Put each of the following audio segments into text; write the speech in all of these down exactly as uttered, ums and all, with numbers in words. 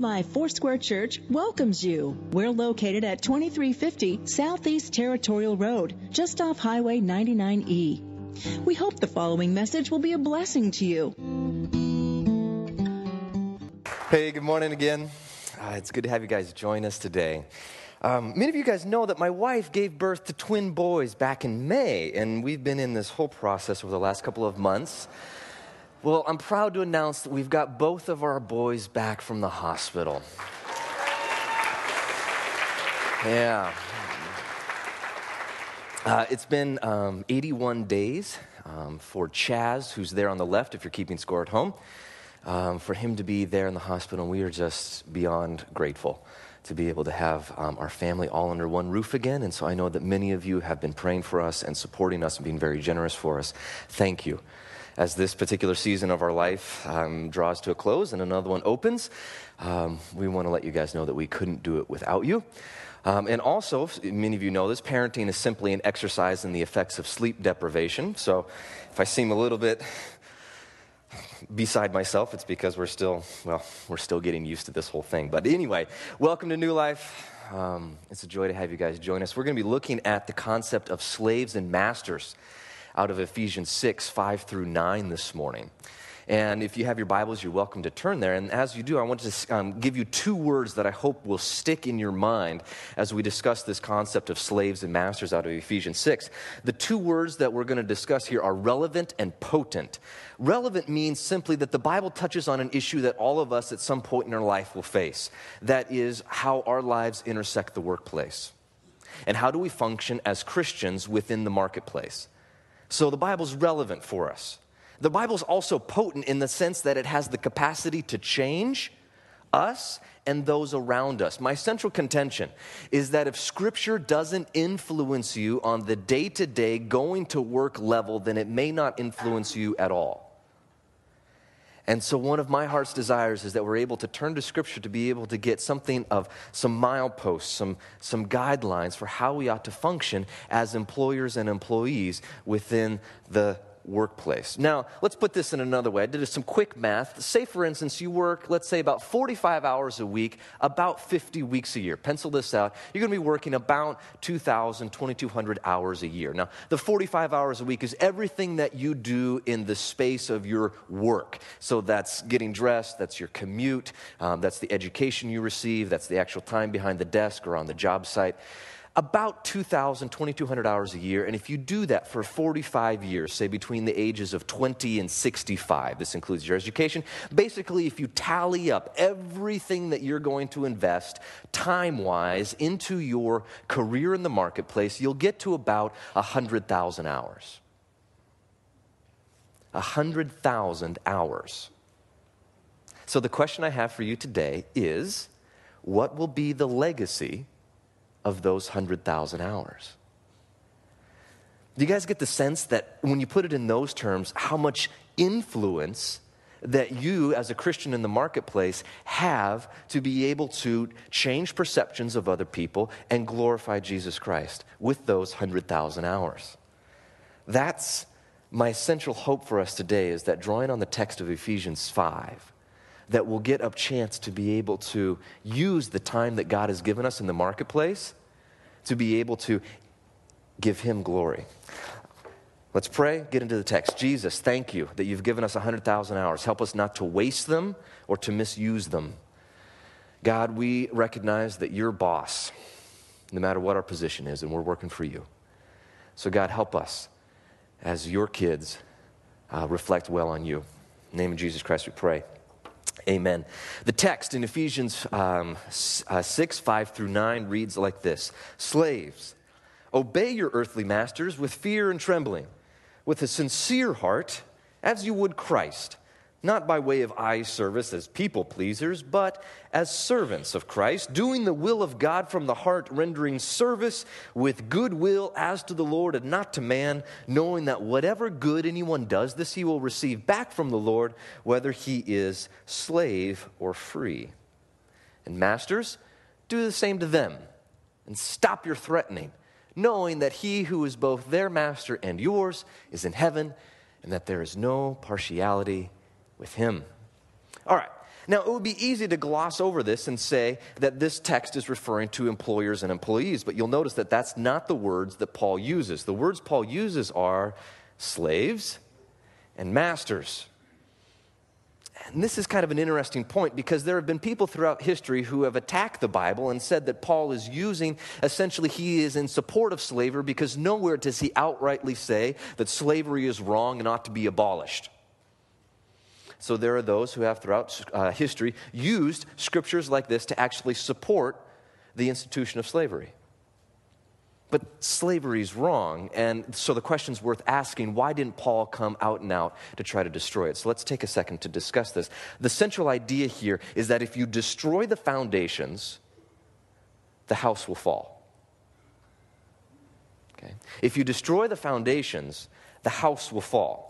Life Foursquare Church welcomes you. We're located at twenty-three fifty Southeast Territorial Road, just off Highway ninety-nine E. We hope the following message will be a blessing to you. Hey, good morning again. Uh, it's good to have you guys join us today. Um, many of you guys know that my wife gave birth to twin boys back in May, and we've been in this whole process over the last couple of months. Well, I'm proud to announce that we've got both of our boys back from the hospital. Yeah. Uh, it's been um, eighty-one days um, for Chaz, who's there on the left, if you're keeping score at home, um, for him to be there in the hospital. We are just beyond grateful to be able to have um, our family all under one roof again. And so I know that many of you have been praying for us and supporting us and being very generous for us. Thank you. As this particular season of our life um, draws to a close and another one opens, um, we want to let you guys know that we couldn't do it without you. Um, and also, many of you know this, parenting is simply an exercise in the effects of sleep deprivation. So if I seem a little bit beside myself, it's because we're still, well, we're still getting used to this whole thing. But anyway, welcome to New Life. Um, it's a joy to have you guys join us. We're going to be looking at the concept of slaves and masters out of Ephesians six, five through nine this morning. And if you have your Bibles, you're welcome to turn there. And as you do, I want to um, give you two words that I hope will stick in your mind as we discuss this concept of slaves and masters out of Ephesians six. The two words that we're going to discuss here are relevant and potent. Relevant means simply that the Bible touches on an issue that all of us at some point in our life will face. That is how our lives intersect the workplace. And how do we function as Christians within the marketplace? So the Bible's relevant for us. The Bible's also potent in the sense that it has the capacity to change us and those around us. My central contention is that if Scripture doesn't influence you on the day-to-day going-to-work level, then it may not influence you at all. And so one of my heart's desires is that we're able to turn to Scripture to be able to get something of some mileposts, some, some guidelines for how we ought to function as employers and employees within the workplace. Now, let's put this in another way. I did some quick math. Say, for instance, you work, let's say, about forty-five hours a week, about fifty weeks a year. Pencil this out. You're going to be working about two thousand, twenty-two hundred hours a year. Now, the forty-five hours a week is everything that you do in the space of your work. So that's getting dressed, that's your commute, um, that's the education you receive, that's the actual time behind the desk or on the job site. About two thousand, twenty-two hundred hours a year, and if you do that for forty-five years, say between the ages of twenty and sixty-five, this includes your education, basically if you tally up everything that you're going to invest time-wise into your career in the marketplace, you'll get to about one hundred thousand hours. one hundred thousand hours. So the question I have for you today is, what will be the legacy of those one hundred thousand hours. Do you guys get the sense that when you put it in those terms, how much influence that you as a Christian in the marketplace have to be able to change perceptions of other people and glorify Jesus Christ with those one hundred thousand hours? That's my central hope for us today, is that drawing on the text of Ephesians five, that we'll get a chance to be able to use the time that God has given us in the marketplace to be able to give Him glory. Let's pray, get into the text. Jesus, thank you that you've given us one hundred thousand hours. Help us not to waste them or to misuse them. God, we recognize that you're boss, no matter what our position is, and we're working for you. So God, help us as your kids uh, reflect well on you. In the name of Jesus Christ we pray. Amen. The text in Ephesians um, uh, six, five through nine reads like this. Slaves, obey your earthly masters with fear and trembling, with a sincere heart, as you would Christ, not by way of eye service as people pleasers, but as servants of Christ, doing the will of God from the heart, rendering service with good will as to the Lord and not to man, knowing that whatever good anyone does, this he will receive back from the Lord, whether he is slave or free. And masters, do the same to them, and stop your threatening, knowing that he who is both their master and yours is in heaven, and that there is no partiality with him. All right, Now, it would be easy to gloss over this and say that this text is referring to employers and employees, but you'll notice that that's not the words that Paul uses. The words Paul uses are slaves and masters. And this is kind of an interesting point because there have been people throughout history who have attacked the Bible and said that Paul is using, essentially he is in support of slavery because nowhere does he outrightly say that slavery is wrong and ought to be abolished. So there are those who have throughout uh, history used scriptures like this to actually support the institution of slavery. But slavery is wrong, and so the question's worth asking, why didn't Paul come out and out to try to destroy it? So let's take a second to discuss this. The central idea here is that if you destroy the foundations, the house will fall. Okay? If you destroy the foundations, the house will fall.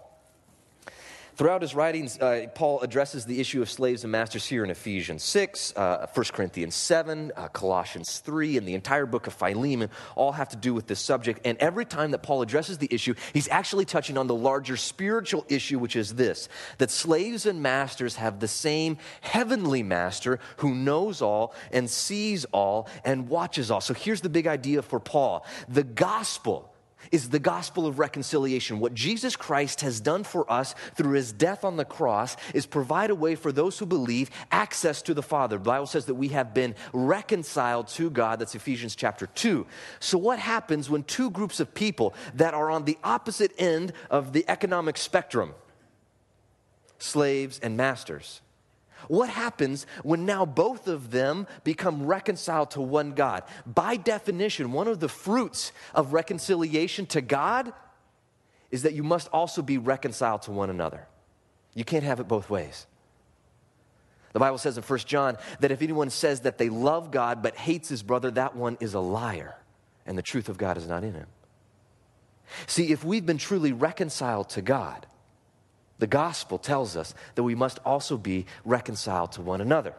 Throughout his writings, uh, Paul addresses the issue of slaves and masters here in Ephesians six, uh, First Corinthians seven, uh, Colossians three, and the entire book of Philemon all have to do with this subject. And every time that Paul addresses the issue, he's actually touching on the larger spiritual issue, which is this, that slaves and masters have the same heavenly master who knows all and sees all and watches all. So here's the big idea for Paul. The gospel is the gospel of reconciliation. What Jesus Christ has done for us through his death on the cross is provide a way for those who believe access to the Father. The Bible says that we have been reconciled to God. That's Ephesians chapter two. So what happens when two groups of people that are on the opposite end of the economic spectrum, slaves and masters, what happens when now both of them become reconciled to one God? By definition, one of the fruits of reconciliation to God is that you must also be reconciled to one another. You can't have it both ways. The Bible says in First John that if anyone says that they love God but hates his brother, that one is a liar, and the truth of God is not in him. See, if we've been truly reconciled to God, the gospel tells us that we must also be reconciled to one another.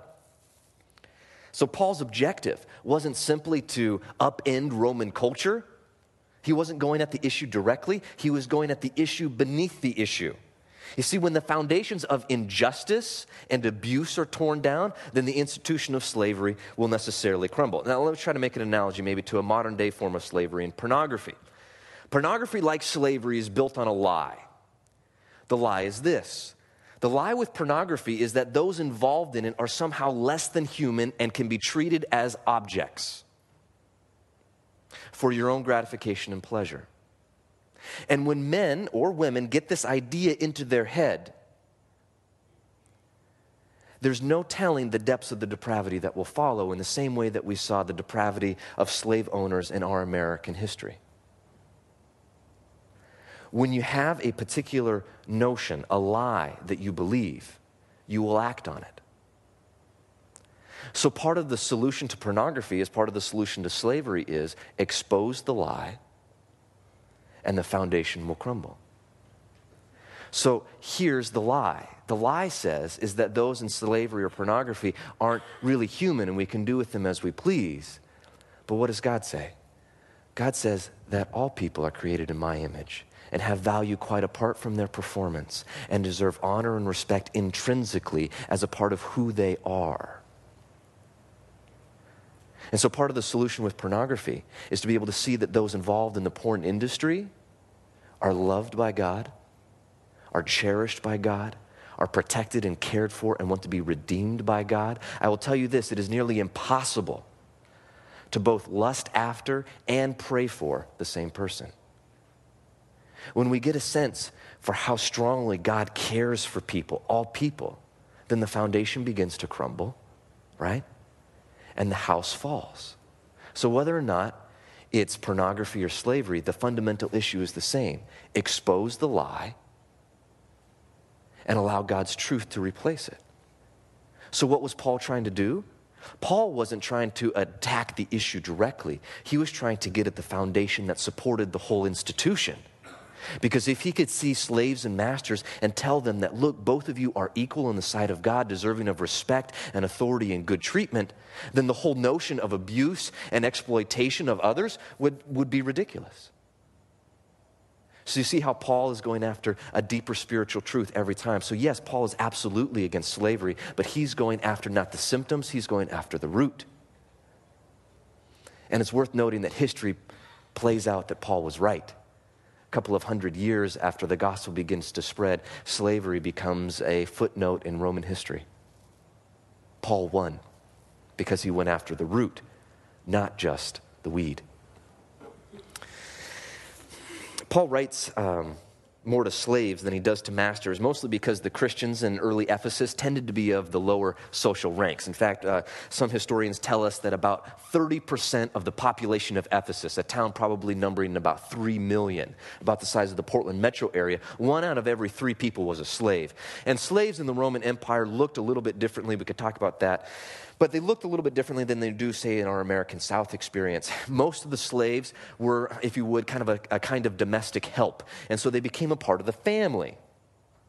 So Paul's objective wasn't simply to upend Roman culture. He wasn't going at the issue directly. He was going at the issue beneath the issue. You see, when the foundations of injustice and abuse are torn down, then the institution of slavery will necessarily crumble. Now, let me try to make an analogy maybe to a modern-day form of slavery and pornography. Pornography, like slavery, is built on a lie. The lie is this. The lie with pornography is that those involved in it are somehow less than human and can be treated as objects for your own gratification and pleasure. And when men or women get this idea into their head, there's no telling the depths of the depravity that will follow in the same way that we saw the depravity of slave owners in our American history. When you have a particular notion, a lie that you believe, you will act on it. So part of the solution to pornography, as part of the solution to slavery, is expose the lie and the foundation will crumble. So here's the lie. The lie says is that those in slavery or pornography aren't really human and we can do with them as we please. But what does God say? God says that all people are created in my image and have value quite apart from their performance and deserve honor and respect intrinsically as a part of who they are. And so part of the solution with pornography is to be able to see that those involved in the porn industry are loved by God, are cherished by God, are protected and cared for, and want to be redeemed by God. I will tell you this, it is nearly impossible to both lust after and pray for the same person. When we get a sense for how strongly God cares for people, all people, then the foundation begins to crumble, right? And the house falls. So whether or not it's pornography or slavery, the fundamental issue is the same. Expose the lie and allow God's truth to replace it. So what was Paul trying to do? Paul wasn't trying to attack the issue directly. He was trying to get at the foundation that supported the whole institution. Because if he could see slaves and masters and tell them that, look, both of you are equal in the sight of God, deserving of respect and authority and good treatment, then the whole notion of abuse and exploitation of others would, would be ridiculous. So you see how Paul is going after a deeper spiritual truth every time. So yes, Paul is absolutely against slavery, but he's going after not the symptoms, he's going after the root. And it's worth noting that history plays out that Paul was right. A couple of hundred years after the gospel begins to spread, slavery becomes a footnote in Roman history. Paul won because he went after the root, not just the weed. Paul writes um, more to slaves than he does to masters, mostly because the Christians in early Ephesus tended to be of the lower social ranks. In fact, uh, some historians tell us that about thirty percent of the population of Ephesus, a town probably numbering about three million, about the size of the Portland metro area, one out of every three people was a slave. And slaves in the Roman Empire looked a little bit differently. We could talk about that. But they looked a little bit differently than they do, say, in our American South experience. Most of the slaves were, if you would, kind of a, a kind of domestic help. And so they became a part of the family.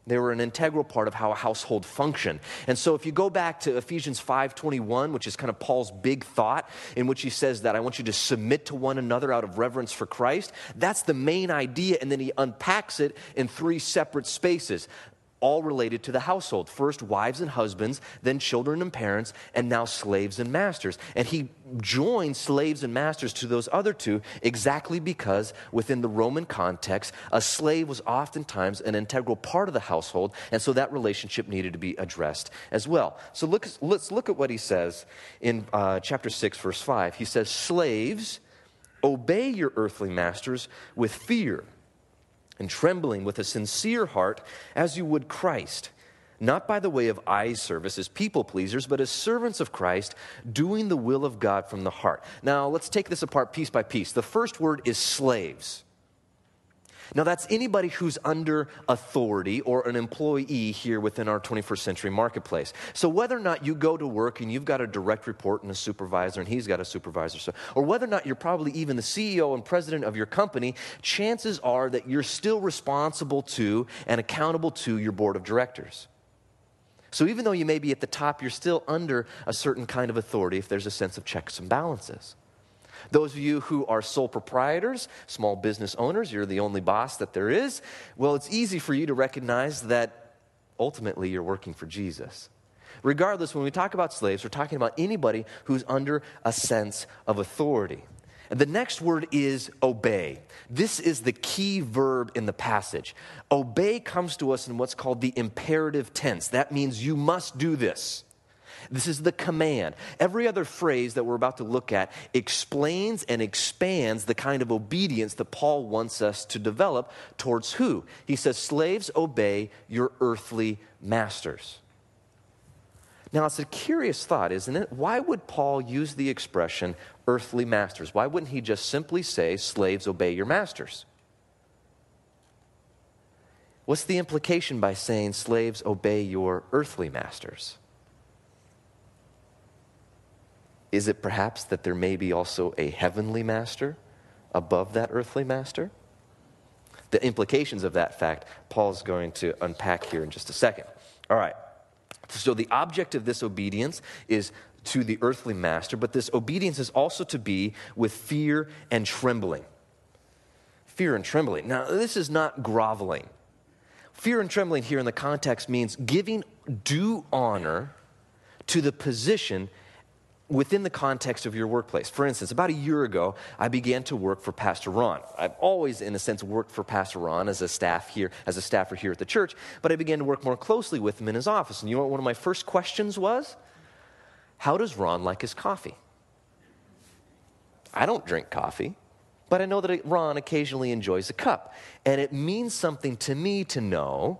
They were an integral part of how a household functioned. And so if you go back to Ephesians five twenty-one, which is kind of Paul's big thought, in which he says that I want you to submit to one another out of reverence for Christ, that's the main idea. And then he unpacks it in three separate spaces, all related to the household. First, wives and husbands, then children and parents, and now slaves and masters. And he joined slaves and masters to those other two exactly because within the Roman context, a slave was oftentimes an integral part of the household, and so that relationship needed to be addressed as well. So look, let's look at what he says in uh, chapter six, verse five. He says, slaves, obey your earthly masters with fear and trembling, with a sincere heart, as you would Christ, not by the way of eye service as people pleasers, but as servants of Christ, doing the will of God from the heart. Now, let's take this apart piece by piece. The first word is slaves. Now, that's anybody who's under authority or an employee here within our twenty-first century marketplace. So whether or not you go to work and you've got a direct report and a supervisor and he's got a supervisor, so, or whether or not you're probably even the C E O and president of your company, chances are that you're still responsible to and accountable to your board of directors. So even though you may be at the top, you're still under a certain kind of authority if there's a sense of checks and balances. Those of you who are sole proprietors, small business owners, you're the only boss that there is, well, it's easy for you to recognize that ultimately you're working for Jesus. Regardless, when we talk about slaves, we're talking about anybody who's under a sense of authority. And the next word is obey. This is the key verb in the passage. Obey comes to us in what's called the imperative tense. That means you must do this. This is the command. Every other phrase that we're about to look at explains and expands the kind of obedience that Paul wants us to develop towards who? He says, slaves, obey your earthly masters. Now, it's a curious thought, isn't it? Why would Paul use the expression earthly masters? Why wouldn't he just simply say, slaves, obey your masters? What's the implication by saying, slaves, obey your earthly masters? Is it perhaps that there may be also a heavenly master above that earthly master? The implications of that fact, Paul's going to unpack here in just a second. All right. So the object of this obedience is to the earthly master, but this obedience is also to be with fear and trembling. Fear and trembling. Now, this is not groveling. Fear and trembling here in the context means giving due honor to the position within the context of your workplace. For instance, about a year ago, I began to work for Pastor Ron. I've always, in a sense, worked for Pastor Ron as a staff here, as a staffer here at the church, but I began to work more closely with him in his office. And you know what one of my first questions was? How does Ron like his coffee? I don't drink coffee, but I know that Ron occasionally enjoys a cup. And it means something to me to know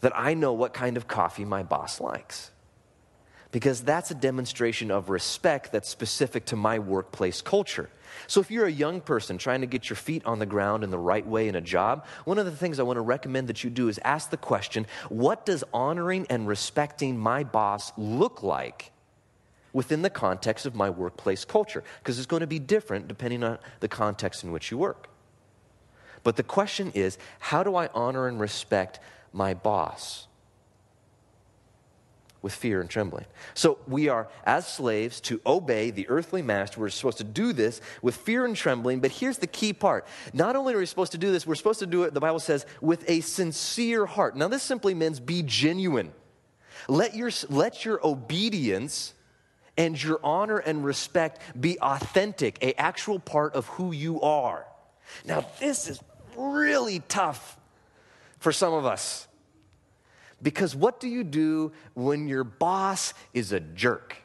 that I know what kind of coffee my boss likes, because that's a demonstration of respect that's specific to my workplace culture. So if you're a young person trying to get your feet on the ground in the right way in a job, one of the things I want to recommend that you do is ask the question, what does honoring and respecting my boss look like within the context of my workplace culture? Because it's going to be different depending on the context in which you work. But the question is, how do I honor and respect my boss? with fear and trembling. So we are, as slaves, to obey the earthly master. We're supposed to do this with fear and trembling, but here's the key part. Not only are we supposed to do this, we're supposed to do it, the Bible says, with a sincere heart. Now this simply means be genuine. Let your, let your obedience and your honor and respect be authentic, an actual part of who you are. Now this is really tough for some of us. Because what do you do when your boss is a jerk?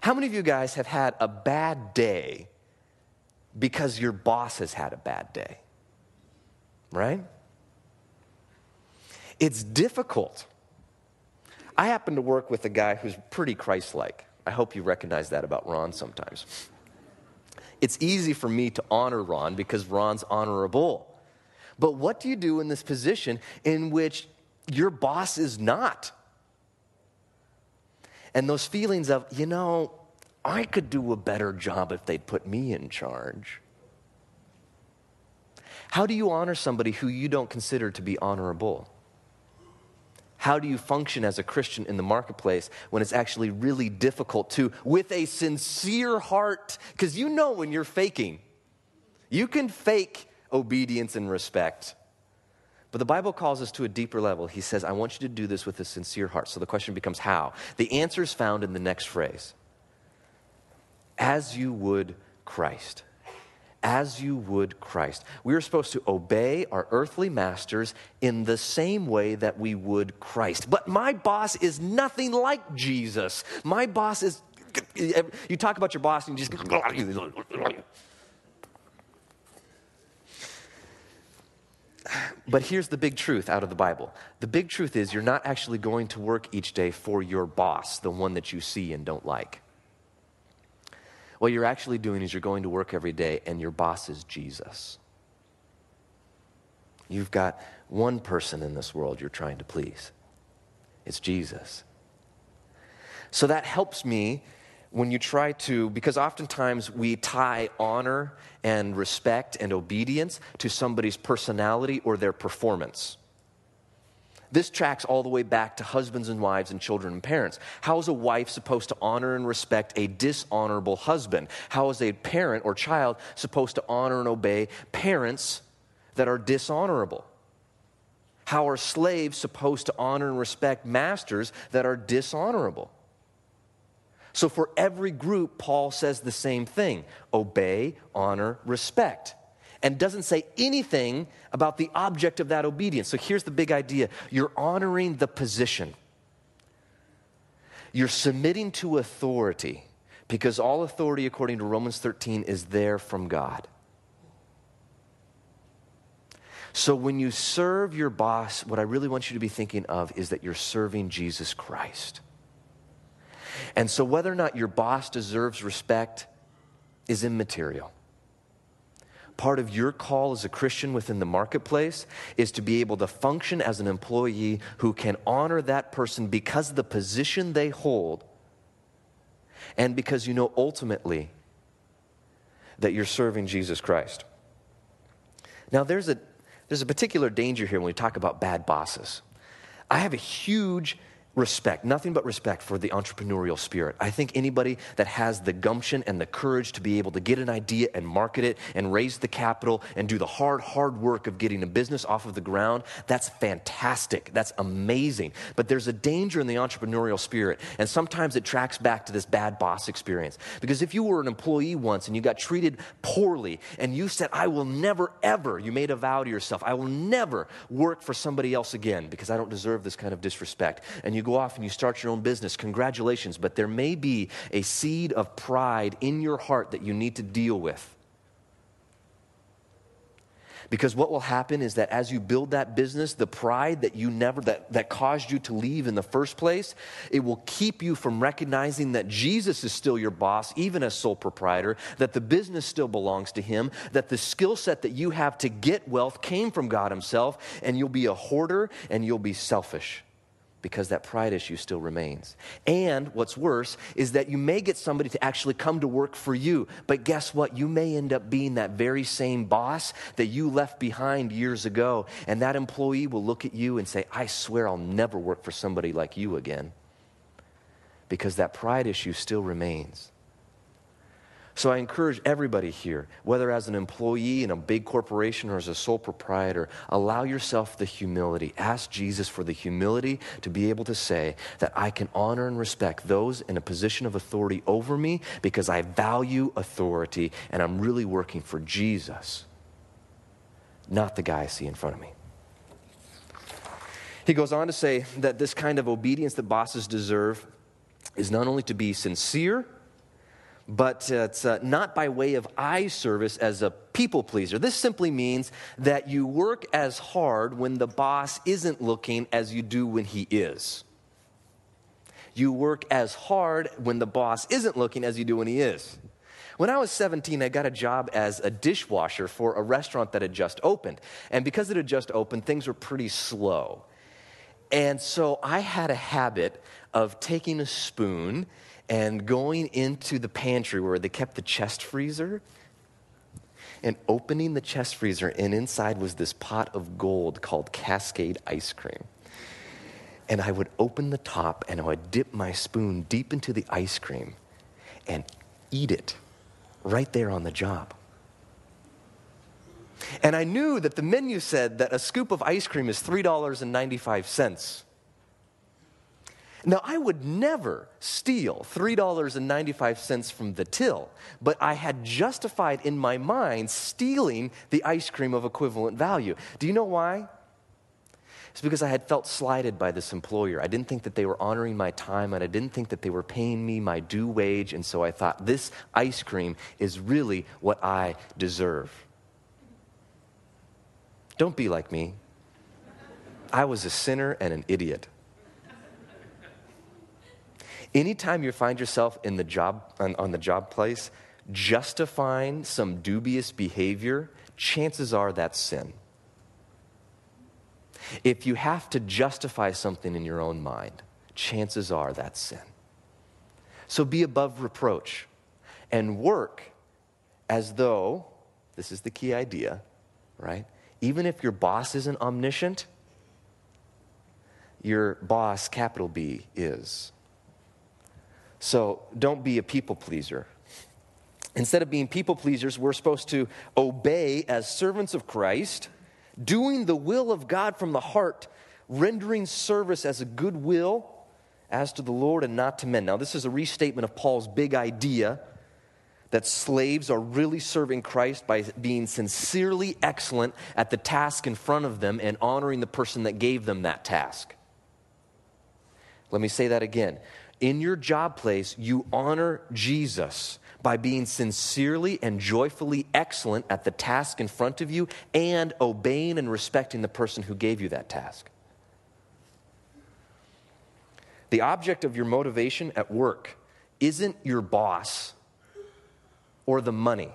How many of you guys have had a bad day because your boss has had a bad day? Right? It's difficult. I happen to work with a guy who's pretty Christ-like. I hope you recognize that about Ron sometimes. It's easy for me to honor Ron because Ron's honorable. But what do you do in this position in which your boss is not? And those feelings of, you know, I could do a better job if they'd put me in charge. How do you honor somebody who you don't consider to be honorable? How do you function as a Christian in the marketplace when it's actually really difficult to, with a sincere heart? Because you know when you're faking. You can fake obedience and respect. But the Bible calls us to a deeper level. He says, I want you to do this with a sincere heart. So the question becomes how? The answer is found in the next phrase. As you would Christ. As you would Christ. We are supposed to obey our earthly masters in the same way that we would Christ. But my boss is nothing like Jesus. My boss is, you talk about your boss and you just, but here's the big truth out of the Bible. The big truth is you're not actually going to work each day for your boss, the one that you see and don't like. What you're actually doing is you're going to work every day and your boss is Jesus. You've got one person in this world you're trying to please. It's Jesus. So that helps me when you try to, because oftentimes we tie honor and respect and obedience to somebody's personality or their performance. This tracks all the way back to husbands and wives and children and parents. How is a wife supposed to honor and respect a dishonorable husband? How is a parent or child supposed to honor and obey parents that are dishonorable? How are slaves supposed to honor and respect masters that are dishonorable? So for every group, Paul says the same thing. Obey, honor, respect. And doesn't say anything about the object of that obedience. So here's the big idea. You're honoring the position. You're submitting to authority because all authority, according to Romans thirteen, is there from God. So when you serve your boss, what I really want you to be thinking of is that you're serving Jesus Christ. And so whether or not your boss deserves respect is immaterial. Part of your call as a Christian within the marketplace is to be able to function as an employee who can honor that person because of the position they hold and because you know ultimately that you're serving Jesus Christ. Now, there's a, there's a particular danger here when we talk about bad bosses. I have a huge respect, nothing but respect for the entrepreneurial spirit. I think anybody that has the gumption and the courage to be able to get an idea and market it and raise the capital and do the hard, hard work of getting a business off of the ground, that's fantastic. That's amazing. But there's a danger in the entrepreneurial spirit, and sometimes it tracks back to this bad boss experience. Because if you were an employee once and you got treated poorly and you said, I will never, ever, you made a vow to yourself, I will never work for somebody else again because I don't deserve this kind of disrespect. And you You go off and you start your own business, congratulations, but there may be a seed of pride in your heart that you need to deal with. Because what will happen is that as you build that business, the pride that you never, that, that caused you to leave in the first place, it will keep you from recognizing that Jesus is still your boss, even as sole proprietor, that the business still belongs to him, that the skill set that you have to get wealth came from God himself, and you'll be a hoarder and you'll be selfish. because that pride issue still remains. And what's worse is that you may get somebody to actually come to work for you, but guess what? You may end up being that very same boss that you left behind years ago, and that employee will look at you and say, I swear I'll never work for somebody like you again, because that pride issue still remains. So I encourage everybody here, whether as an employee in a big corporation or as a sole proprietor, allow yourself the humility. Ask Jesus for the humility to be able to say that I can honor and respect those in a position of authority over me because I value authority and I'm really working for Jesus, not the guy I see in front of me. He goes on to say that this kind of obedience that bosses deserve is not only to be sincere, but it's uh, not by way of eye service as a people pleaser. This simply means that you work as hard when the boss isn't looking as you do when he is. You work as hard when the boss isn't looking as you do when he is. When I was seventeen, I got a job as a dishwasher for a restaurant that had just opened. And because it had just opened, things were pretty slow. And so I had a habit of taking a spoon and going into the pantry where they kept the chest freezer and opening the chest freezer, and inside was this pot of gold called Cascade ice cream. And I would open the top and I would dip my spoon deep into the ice cream and eat it right there on the job. And I knew that the menu said that a scoop of ice cream is three dollars and ninety-five cents. Now, I would never steal three dollars and ninety-five cents from the till, but I had justified in my mind stealing the ice cream of equivalent value. Do you know why? It's because I had felt slighted by this employer. I didn't think that they were honoring my time, and I didn't think that they were paying me my due wage, and so I thought this ice cream is really what I deserve. Don't be like me. I was a sinner and an idiot. Anytime you find yourself in the job, on, on the job place, justifying some dubious behavior, chances are that's sin. If you have to justify something in your own mind, chances are that's sin. So be above reproach and work as though, this is the key idea, right? Even if your boss isn't omniscient, your boss, capital B, is. So don't be a people pleaser. Instead of being people pleasers, we're supposed to obey as servants of Christ, doing the will of God from the heart, rendering service as a good will as to the Lord and not to men. Now, this is a restatement of Paul's big idea that slaves are really serving Christ by being sincerely excellent at the task in front of them and honoring the person that gave them that task. Let me say that again. In your job place, you honor Jesus by being sincerely and joyfully excellent at the task in front of you and obeying and respecting the person who gave you that task. The object of your motivation at work isn't your boss or the money.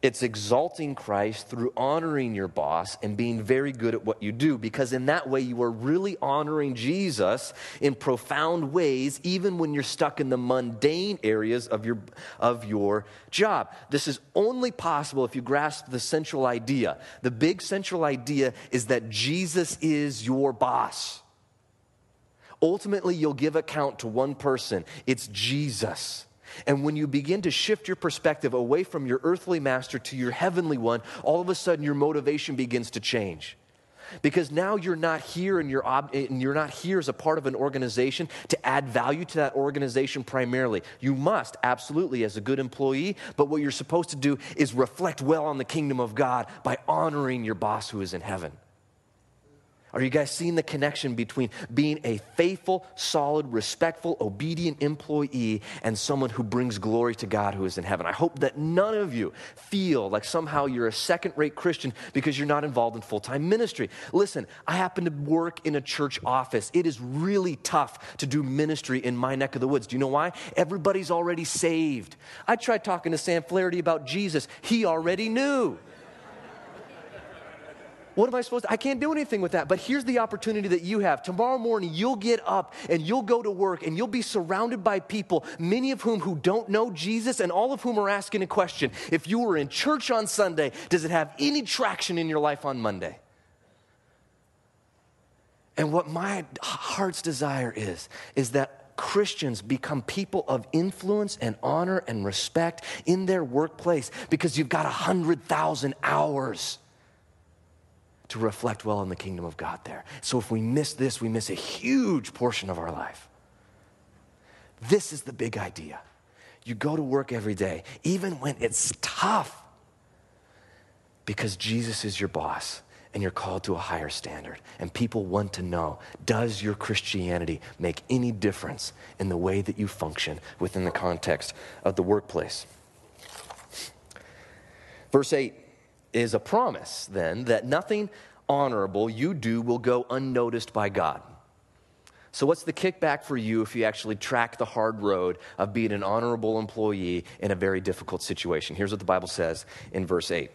It's exalting Christ through honoring your boss and being very good at what you do, because in that way you are really honoring Jesus in profound ways, even when you're stuck in the mundane areas of your, of your job. This is only possible if you grasp the central idea. The big central idea is that Jesus is your boss. Ultimately, you'll give account to one person. It's Jesus. And when you begin to shift your perspective away from your earthly master to your heavenly one, all of a sudden your motivation begins to change. Because now you're not here and you're, ob- and you're not here as a part of an organization to add value to that organization primarily. You must, absolutely, as a good employee, but what you're supposed to do is reflect well on the kingdom of God by honoring your boss who is in heaven. Are you guys seeing the connection between being a faithful, solid, respectful, obedient employee and someone who brings glory to God who is in heaven? I hope that none of you feel like somehow you're a second-rate Christian because you're not involved in full-time ministry. Listen, I happen to work in a church office. It is really tough to do ministry in my neck of the woods. Do you know why? Everybody's already saved. I tried talking to Sam Flaherty about Jesus. He already knew. What am I supposed to? I can't do anything with that. But here's the opportunity that you have. Tomorrow morning, you'll get up and you'll go to work and you'll be surrounded by people, many of whom who don't know Jesus and all of whom are asking a question. If you were in church on Sunday, does it have any traction in your life on Monday? And what my heart's desire is, is that Christians become people of influence and honor and respect in their workplace, because you've got one hundred thousand hours to reflect well on the kingdom of God there. So if we miss this, we miss a huge portion of our life. This is the big idea. You go to work every day, even when it's tough, because Jesus is your boss. And you're called to a higher standard. And people want to know, does your Christianity make any difference in the way that you function within the context of the workplace? Verse eight is a promise, then, that nothing honorable you do will go unnoticed by God. So what's the kickback for you if you actually track the hard road of being an honorable employee in a very difficult situation? Here's what the Bible says in verse eight.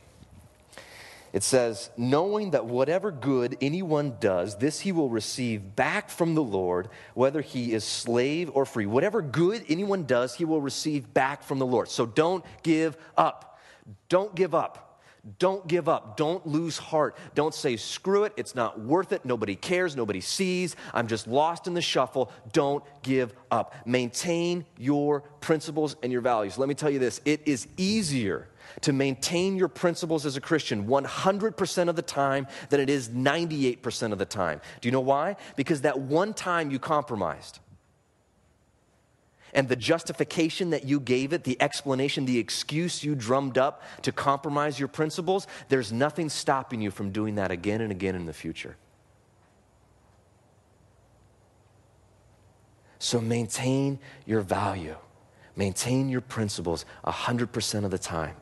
It says, knowing that whatever good anyone does, this he will receive back from the Lord, whether he is slave or free. Whatever good anyone does, he will receive back from the Lord. So don't give up. Don't give up. Don't give up. Don't lose heart. Don't say, screw it. It's not worth it. Nobody cares. Nobody sees. I'm just lost in the shuffle. Don't give up. Maintain your principles and your values. Let me tell you this. It is easier to maintain your principles as a Christian one hundred percent of the time than it is ninety-eight percent of the time. Do you know why? Because that one time you compromised, and the justification that you gave it, the explanation, the excuse you drummed up to compromise your principles, there's nothing stopping you from doing that again and again in the future. So maintain your value. Maintain your principles one hundred percent of the time.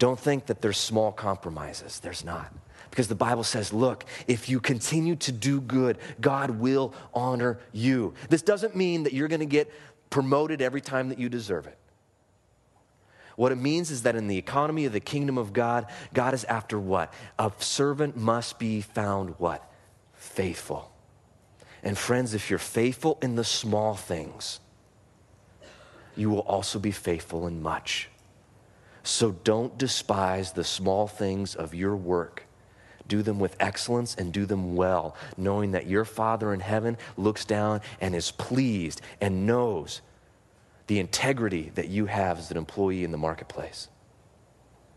Don't think that there's small compromises. There's not. Because the Bible says, look, if you continue to do good, God will honor you. This doesn't mean that you're going to get promoted every time that you deserve it. What it means is that in the economy of the kingdom of God, God is after what? A servant must be found what? Faithful. And friends, if you're faithful in the small things, you will also be faithful in much. So don't despise the small things of your work. Do them with excellence and do them well, knowing that your Father in heaven looks down and is pleased and knows the integrity that you have as an employee in the marketplace.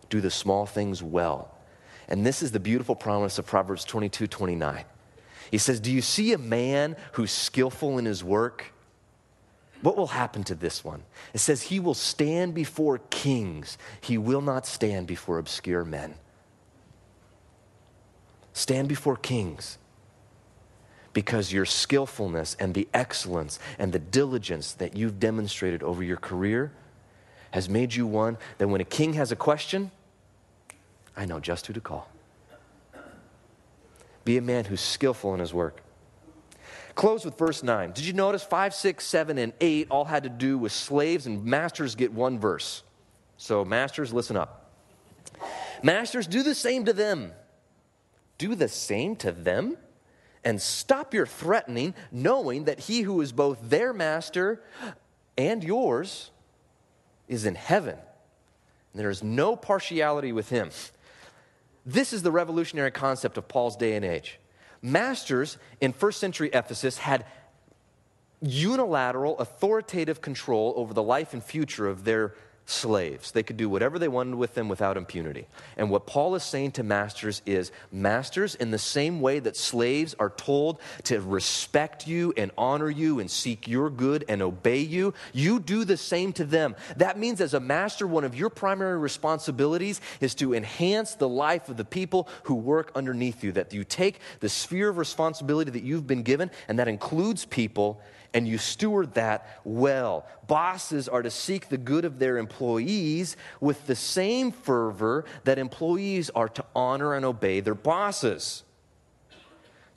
Do the small things well. And this is the beautiful promise of Proverbs twenty-two twenty-nine. He says, do you see a man who's skillful in his work? What will happen to this one? It says he will stand before kings. He will not stand before obscure men. Stand before kings, because your skillfulness and the excellence and the diligence that you've demonstrated over your career has made you one that when a king has a question, I know just who to call. Be a man who's skillful in his work. Close with verse nine. Did you notice five, six, seven, and eight all had to do with slaves, and masters get one verse? So masters, listen up. Masters, do the same to them. Do the same to them? And stop your threatening, knowing that he who is both their master and yours is in heaven. And there is no partiality with him. This is the revolutionary concept of Paul's day and age. Masters in first century Ephesus had unilateral, authoritative control over the life and future of their slaves. They could do whatever they wanted with them without impunity. And what Paul is saying to masters is, masters, in the same way that slaves are told to respect you and honor you and seek your good and obey you, you do the same to them. That means as a master, one of your primary responsibilities is to enhance the life of the people who work underneath you, that you take the sphere of responsibility that you've been given, and that includes people, and you steward that well. Bosses are to seek the good of their employees with the same fervor that employees are to honor and obey their bosses.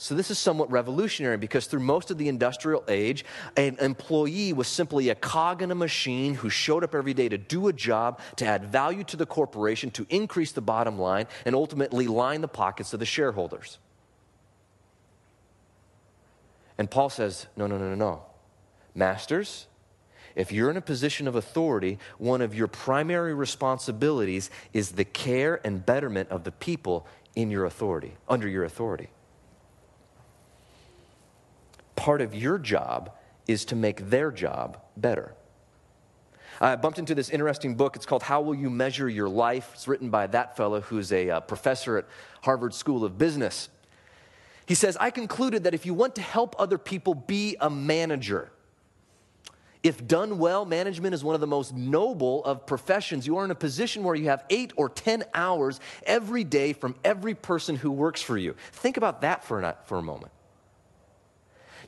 So this is somewhat revolutionary because through most of the industrial age, an employee was simply a cog in a machine who showed up every day to do a job, to add value to the corporation, to increase the bottom line, and ultimately line the pockets of the shareholders. And Paul says, no, no, no, no, no. Masters, if you're in a position of authority, one of your primary responsibilities is the care and betterment of the people in your authority, under your authority. Part of your job is to make their job better. I bumped into this interesting book. It's called How Will You Measure Your Life? It's written by that fellow who's a uh, professor at Harvard School of Business. He says, I concluded that if you want to help other people, be a manager. If done well, management is one of the most noble of professions. You are in a position where you have eight or ten hours every day from every person who works for you. Think about that for a, for a moment.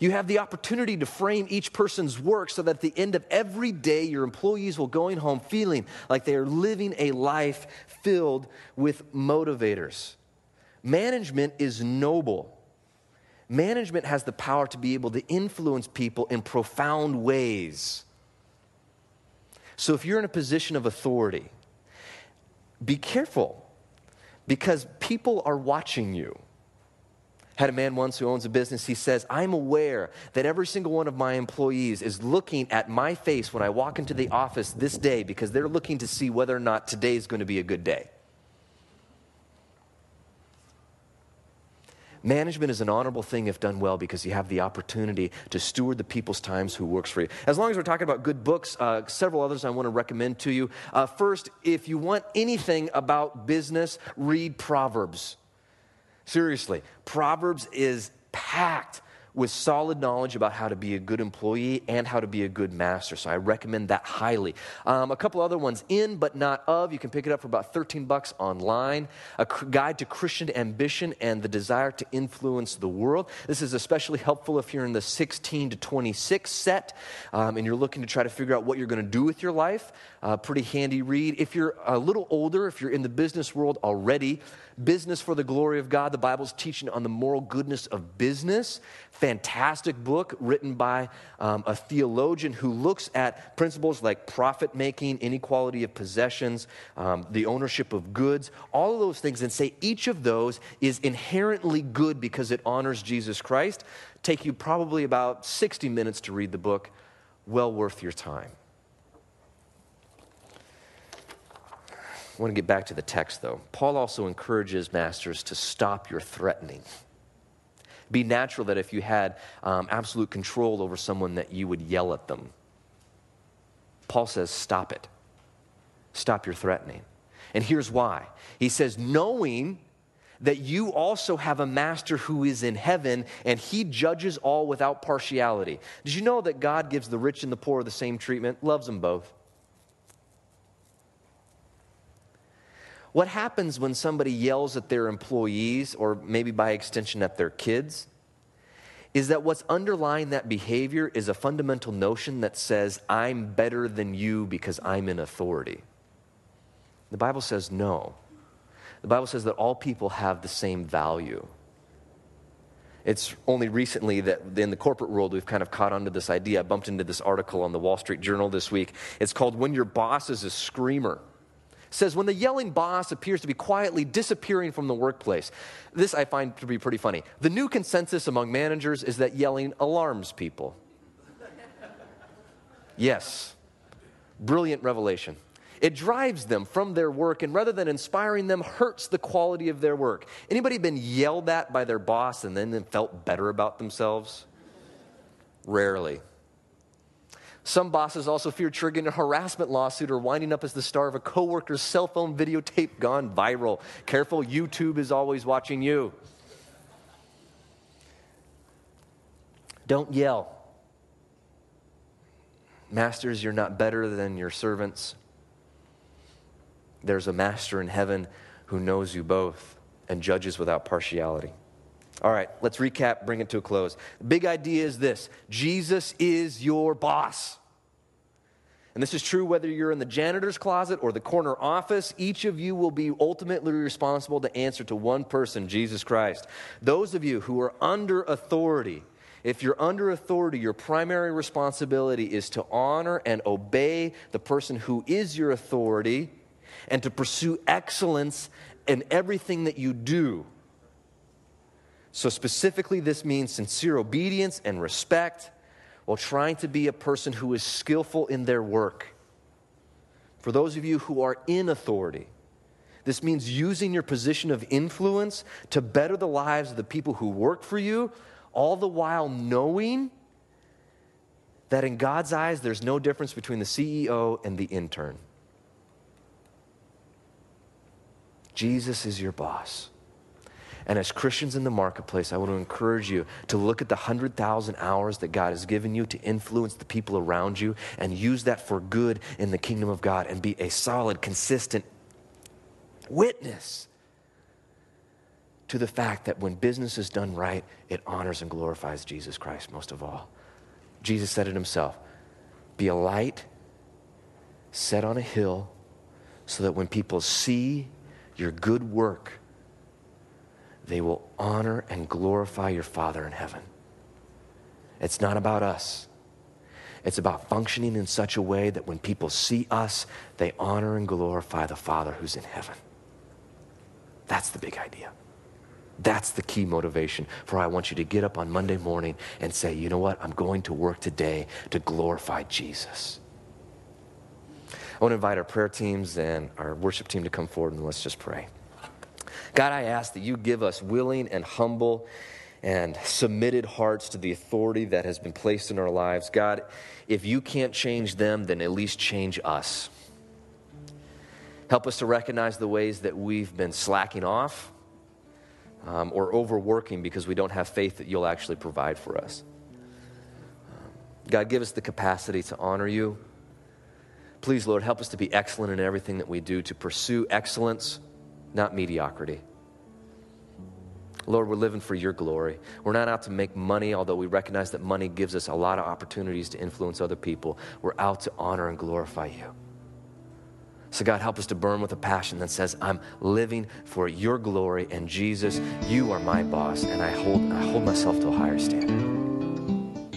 You have the opportunity to frame each person's work so that at the end of every day, your employees will go home feeling like they are living a life filled with motivators. Management is noble. Management has the power to be able to influence people in profound ways. So if you're in a position of authority, be careful because people are watching you. Had a man once who owns a business, he says, I'm aware that every single one of my employees is looking at my face when I walk into the office this day because they're looking to see whether or not today is going to be a good day. Management is an honorable thing if done well because you have the opportunity to steward the people's times who works for you. As long as we're talking about good books, uh, several others I want to recommend to you. Uh, first, if you want anything about business, read Proverbs. Seriously, Proverbs is packed with solid knowledge about how to be a good employee and how to be a good master. So I recommend that highly. Um, a couple other ones, In But Not Of. You can pick it up for about thirteen bucks online. A Guide to Christian Ambition and the Desire to Influence the World. This is especially helpful if you're in the sixteen to twenty-six set um, and you're looking to try to figure out what you're going to do with your life. Uh, pretty handy read. If you're a little older, if you're in the business world already, Business for the Glory of God. The Bible's teaching on the moral goodness of business. Fantastic book written by um, a theologian who looks at principles like profit-making, inequality of possessions, um, the ownership of goods, all of those things, and say each of those is inherently good because it honors Jesus Christ. Take you probably about sixty minutes to read the book. Well worth your time. I want to get back to the text, though. Paul also encourages masters to stop your threatening. It'd be natural that if you had um, absolute control over someone that you would yell at them. Paul says, stop it. Stop your threatening. And here's why. He says, knowing that you also have a master who is in heaven, and he judges all without partiality. Did you know that God gives the rich and the poor the same treatment? Loves them both. What happens when somebody yells at their employees, or maybe by extension at their kids, is that what's underlying that behavior is a fundamental notion that says, I'm better than you because I'm in authority. The Bible says no. The Bible says that all people have the same value. It's only recently that in the corporate world we've kind of caught onto this idea. I bumped into this article on the Wall Street Journal this week. It's called When Your Boss is a Screamer. Says, when the yelling boss appears to be quietly disappearing from the workplace. This I find to be pretty funny. The new consensus among managers is that yelling alarms people. Yes, brilliant revelation. It drives them from their work, and rather than inspiring them, hurts the quality of their work. Anybody been yelled at by their boss and then felt better about themselves? Rarely. Some bosses also fear triggering a harassment lawsuit or winding up as the star of a coworker's cell phone videotape gone viral. Careful, YouTube is always watching you. Don't yell. Masters, you're not better than your servants. There's a master in heaven who knows you both and judges without partiality. All right, let's recap, bring it to a close. The big idea is this: Jesus is your boss. And this is true whether you're in the janitor's closet or the corner office. Each of you will be ultimately responsible to answer to one person, Jesus Christ. Those of you who are under authority, if you're under authority, your primary responsibility is to honor and obey the person who is your authority and to pursue excellence in everything that you do. So specifically, this means sincere obedience and respect, while trying to be a person who is skillful in their work. For those of you who are in authority, this means using your position of influence to better the lives of the people who work for you, all the while knowing that in God's eyes, there's no difference between the C E O and the intern. Jesus is your boss. And as Christians in the marketplace, I want to encourage you to look at the one hundred thousand hours that God has given you to influence the people around you and use that for good in the kingdom of God and be a solid, consistent witness to the fact that when business is done right, it honors and glorifies Jesus Christ most of all. Jesus said it himself, "Be a light set on a hill so that when people see your good work, they will honor and glorify your Father in heaven." It's not about us. It's about functioning in such a way that when people see us, they honor and glorify the Father who's in heaven. That's the big idea. That's the key motivation for I want you to get up on Monday morning and say, you know what? I'm going to work today to glorify Jesus. I want to invite our prayer teams and our worship team to come forward, and let's just pray. God, I ask that you give us willing and humble and submitted hearts to the authority that has been placed in our lives. God, if you can't change them, then at least change us. Help us to recognize the ways that we've been slacking off um, or overworking because we don't have faith that you'll actually provide for us. God, give us the capacity to honor you. Please, Lord, help us to be excellent in everything that we do, to pursue excellence, not mediocrity. Lord, we're living for your glory. We're not out to make money, although we recognize that money gives us a lot of opportunities to influence other people. We're out to honor and glorify you. So God, help us to burn with a passion that says, I'm living for your glory, and Jesus, you are my boss, and I hold, I hold myself to a higher standard.